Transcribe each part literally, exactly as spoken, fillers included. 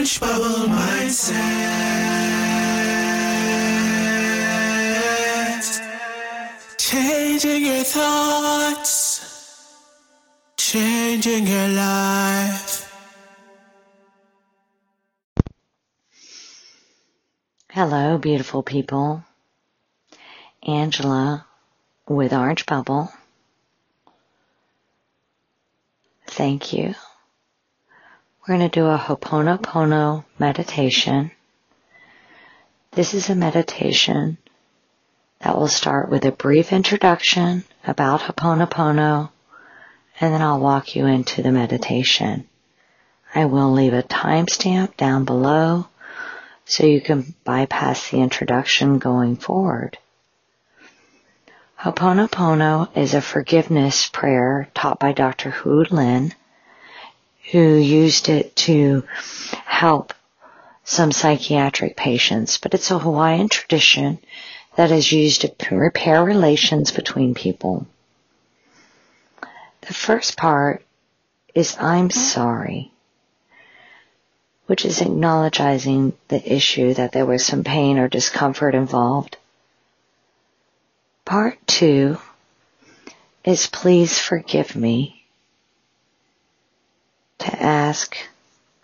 Orange Bubble Mindset. Changing your thoughts, changing your life. Hello, beautiful people. Angela with Orange Bubble. Thank you. We're going to do a Ho'oponopono meditation. This is a meditation that will start with a brief introduction about Ho'oponopono, and then I'll walk you into the meditation. I will leave a timestamp down below so you can bypass the introduction going forward. Ho'oponopono is a forgiveness prayer taught by Doctor Hew Len, who used it to help some psychiatric patients. But it's a Hawaiian tradition that is used to repair relations between people. The first part is I'm sorry, which is acknowledging the issue that there was some pain or discomfort involved. Part two is please forgive me, to ask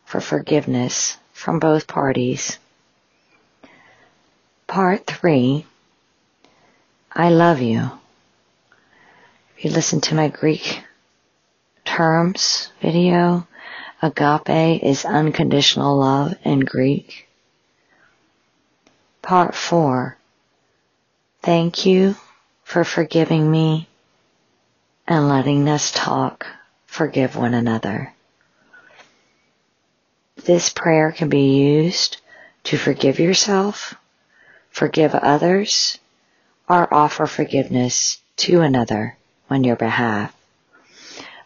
for forgiveness from both parties. Part three, I love you. If you listen to my Greek terms video, agape is unconditional love in Greek. Part four, thank you for forgiving me and letting us talk, forgive one another. This prayer can be used to forgive yourself, forgive others, or offer forgiveness to another on your behalf,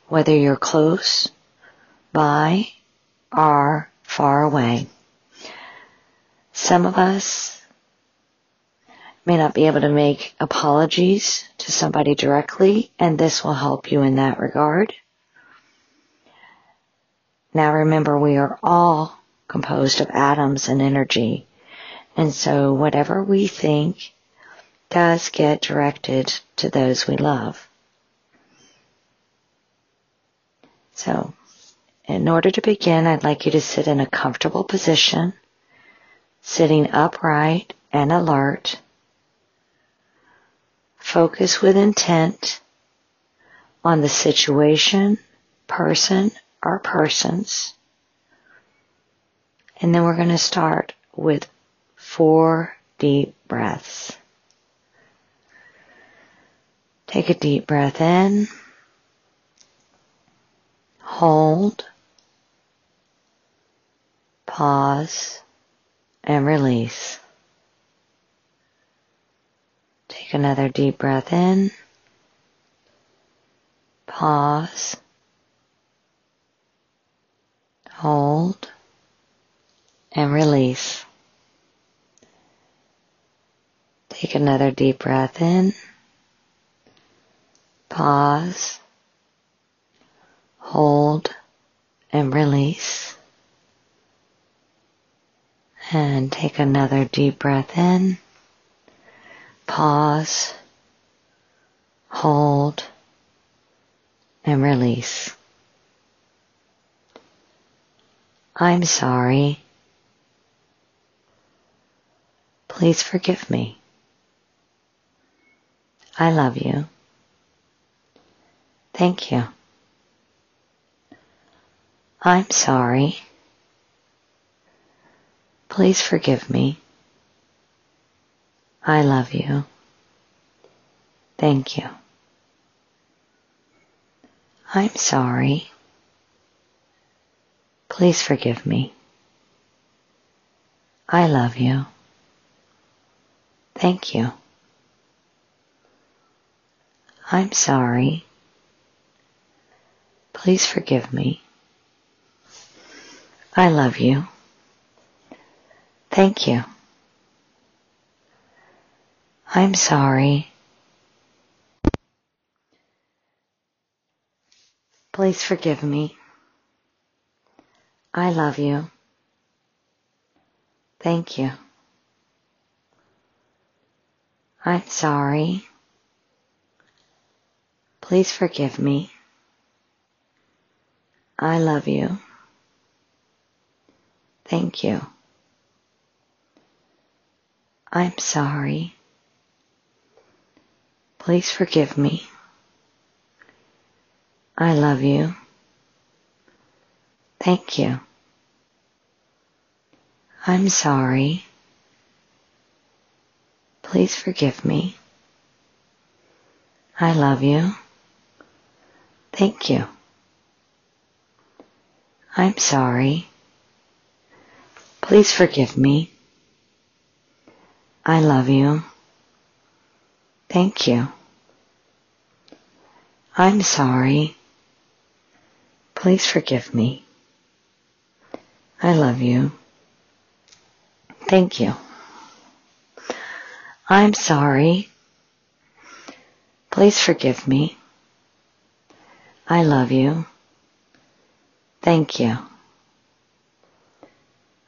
whether you're close, by, or far away. Some of us may not be able to make apologies to somebody directly, and this will help you in that regard. Now remember, we are all composed of atoms and energy. And so whatever we think does get directed to those we love. So in order to begin, I'd like you to sit in a comfortable position, sitting upright and alert. Focus with intent on the situation, person, our persons, and then we're going to start with four deep breaths. Take a deep breath in, hold, pause, and release. Take another deep breath in, pause, hold, and release. Take another deep breath in, pause, hold, and release. And take another deep breath in, pause, hold, and release. I'm sorry. Please forgive me. I love you. Thank you. I'm sorry. Please forgive me. I love you. Thank you. I'm sorry. Please forgive me. I love you. Thank you. I'm sorry. Please forgive me. I love you. Thank you. I'm sorry. Please forgive me. I love you. Thank you. I'm sorry. Please forgive me. I love you. Thank you. I'm sorry. Please forgive me. I love you. Thank you. I'm sorry. Please forgive me. I love you. Thank you. I'm sorry. Please forgive me. I love you. Thank you. I'm sorry. Please forgive me. I love you. Thank you. I'm sorry. Please forgive me. I love you. Thank you. I'm sorry. Please forgive me. I love you. Thank you.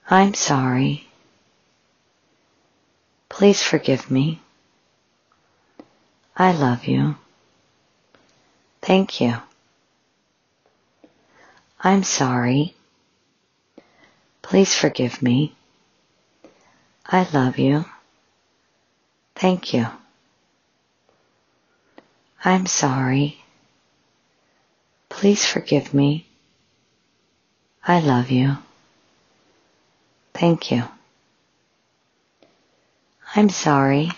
I'm sorry. Please forgive me. I love you. Thank you. I'm sorry. Please forgive me. I love you. Thank you. I'm sorry. Please forgive me. I love you. Thank you. I'm sorry.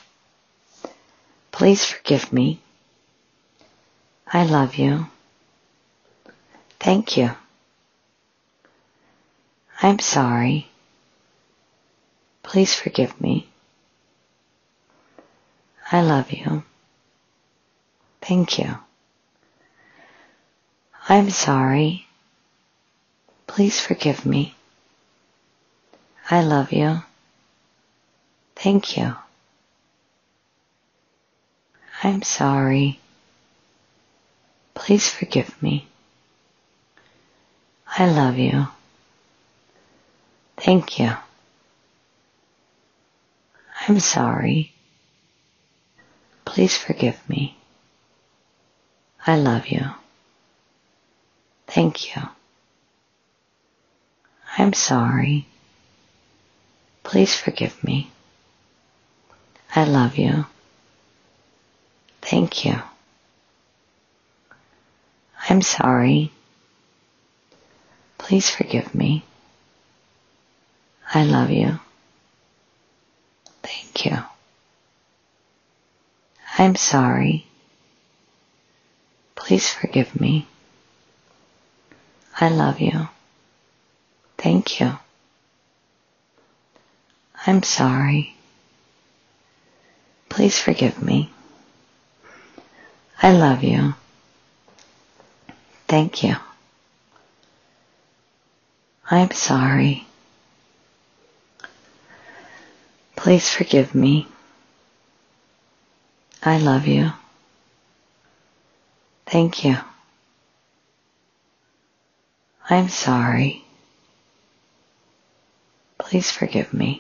Please forgive me. I love you. Thank you. I'm sorry. Please forgive me. I love you. Thank you. I'm sorry. Please forgive me. I love you. Thank you. I'm sorry. Please forgive me. I love you. Thank you. I'm sorry. Please forgive me. I love you. Thank you. I'm sorry. Please forgive me. I love you. Thank you. I'm sorry. Please forgive me. I love you. Thank you. I'm sorry. Please forgive me. I love you. Thank you. I'm sorry. Please forgive me. I love you. Thank you. I'm sorry. Please forgive me. I love you. Thank you. I'm sorry. Please forgive me.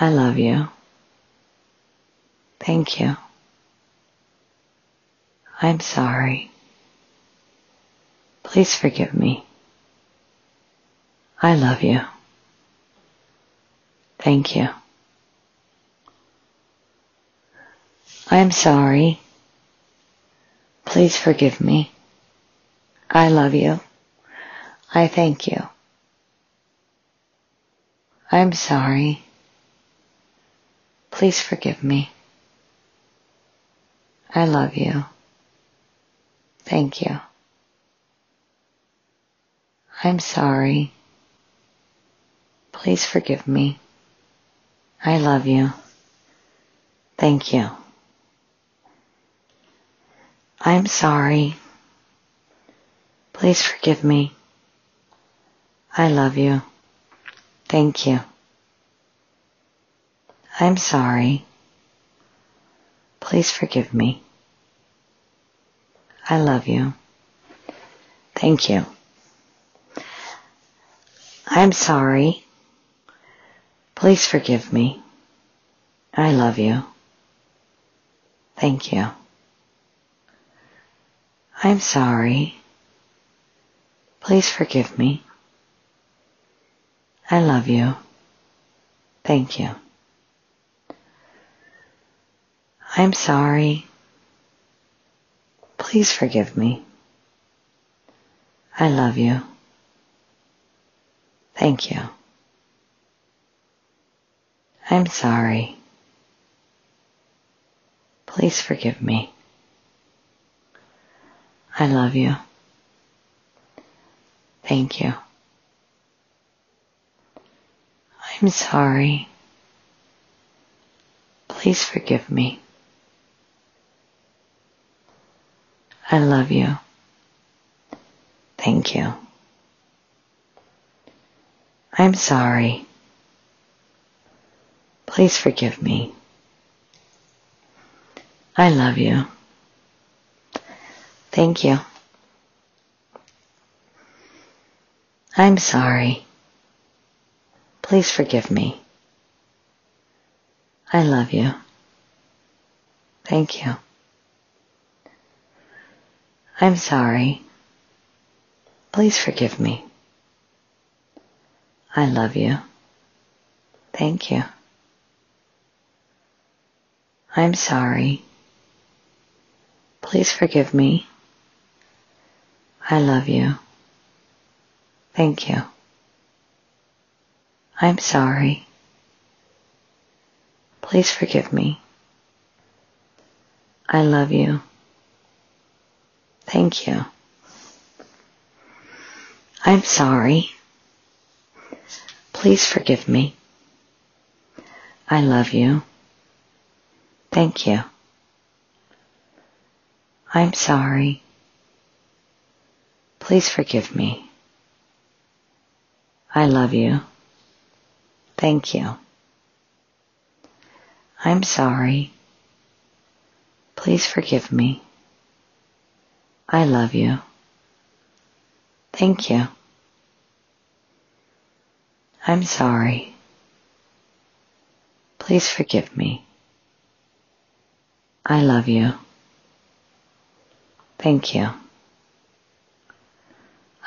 I love you. Thank you. I'm sorry. Please forgive me. I love you. I thank you. I'm sorry. Please forgive me. I love you. Thank you. I'm sorry. Please forgive me. I love you. Thank you. I'm sorry. Please forgive me. I love you. Thank you. I'm sorry. Please forgive me. I love you. Thank you. I'm sorry. Please forgive me. I love you. Thank you. I'm sorry. Please forgive me. I love you. Thank you. I'm sorry. Please forgive me. I love you. Thank you. I'm sorry. Please forgive me. I love you. Thank you. I'm sorry. Please forgive me. I love you. Thank you. I'm sorry. Please forgive me. I love you. Thank you. I'm sorry. Please forgive me. I love you. Thank you. I'm sorry. Please forgive me. I love you. Thank you. I'm sorry. Please forgive me. I love you. Thank you. I'm sorry. Please forgive me. I love you. Thank you. I'm sorry. Please forgive me. I love you. Thank you. I'm sorry. Please forgive me. I love you. Thank you. I'm sorry. Please forgive me. I love you. Thank you. I'm sorry. Please forgive me. I love you. Thank you. I'm sorry. Please forgive me. I love you. Thank you.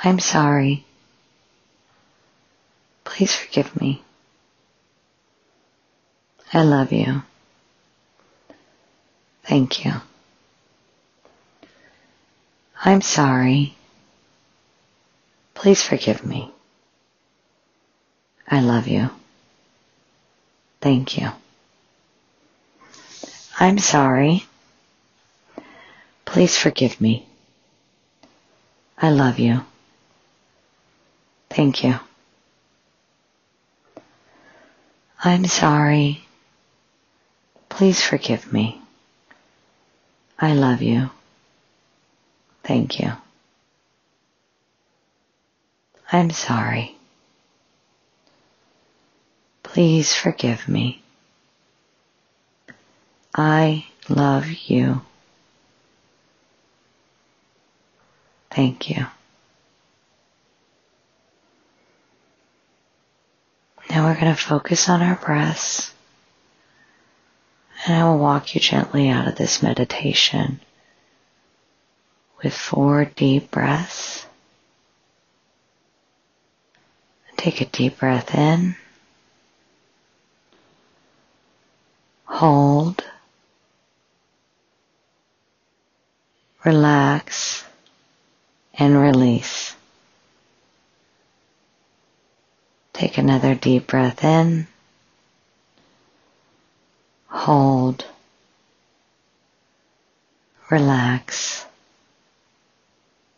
I'm sorry. Please forgive me. I love you. Thank you. I'm sorry. Please forgive me. I love you. Thank you. I'm sorry. Please forgive me. I love you. Thank you. I'm sorry. Please forgive me. I love you. Thank you. Now we're going to focus on our breaths, and I will walk you gently out of this meditation with four deep breaths. Take a deep breath in. Hold. Relax and release. Take another deep breath in. Hold. Relax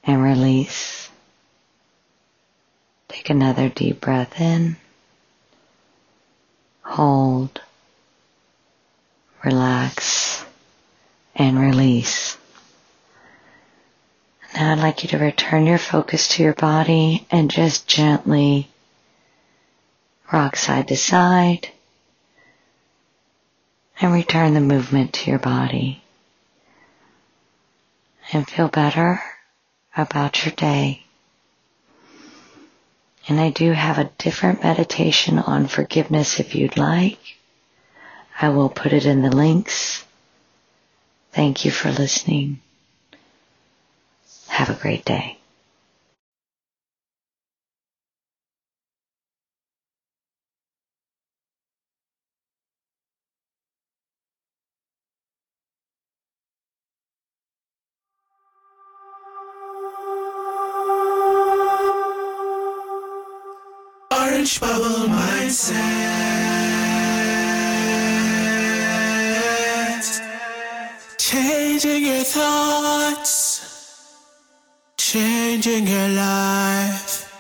and release. Take another deep breath in. Hold. Relax and release. Now I'd like you to return your focus to your body and just gently rock side to side and return the movement to your body. And feel better about your day. And I do have a different meditation on forgiveness if you'd like. I will put it in the links. Thank you for listening. Have a great day. Orange Bubble Mindset. Changing your thoughts, changing your life.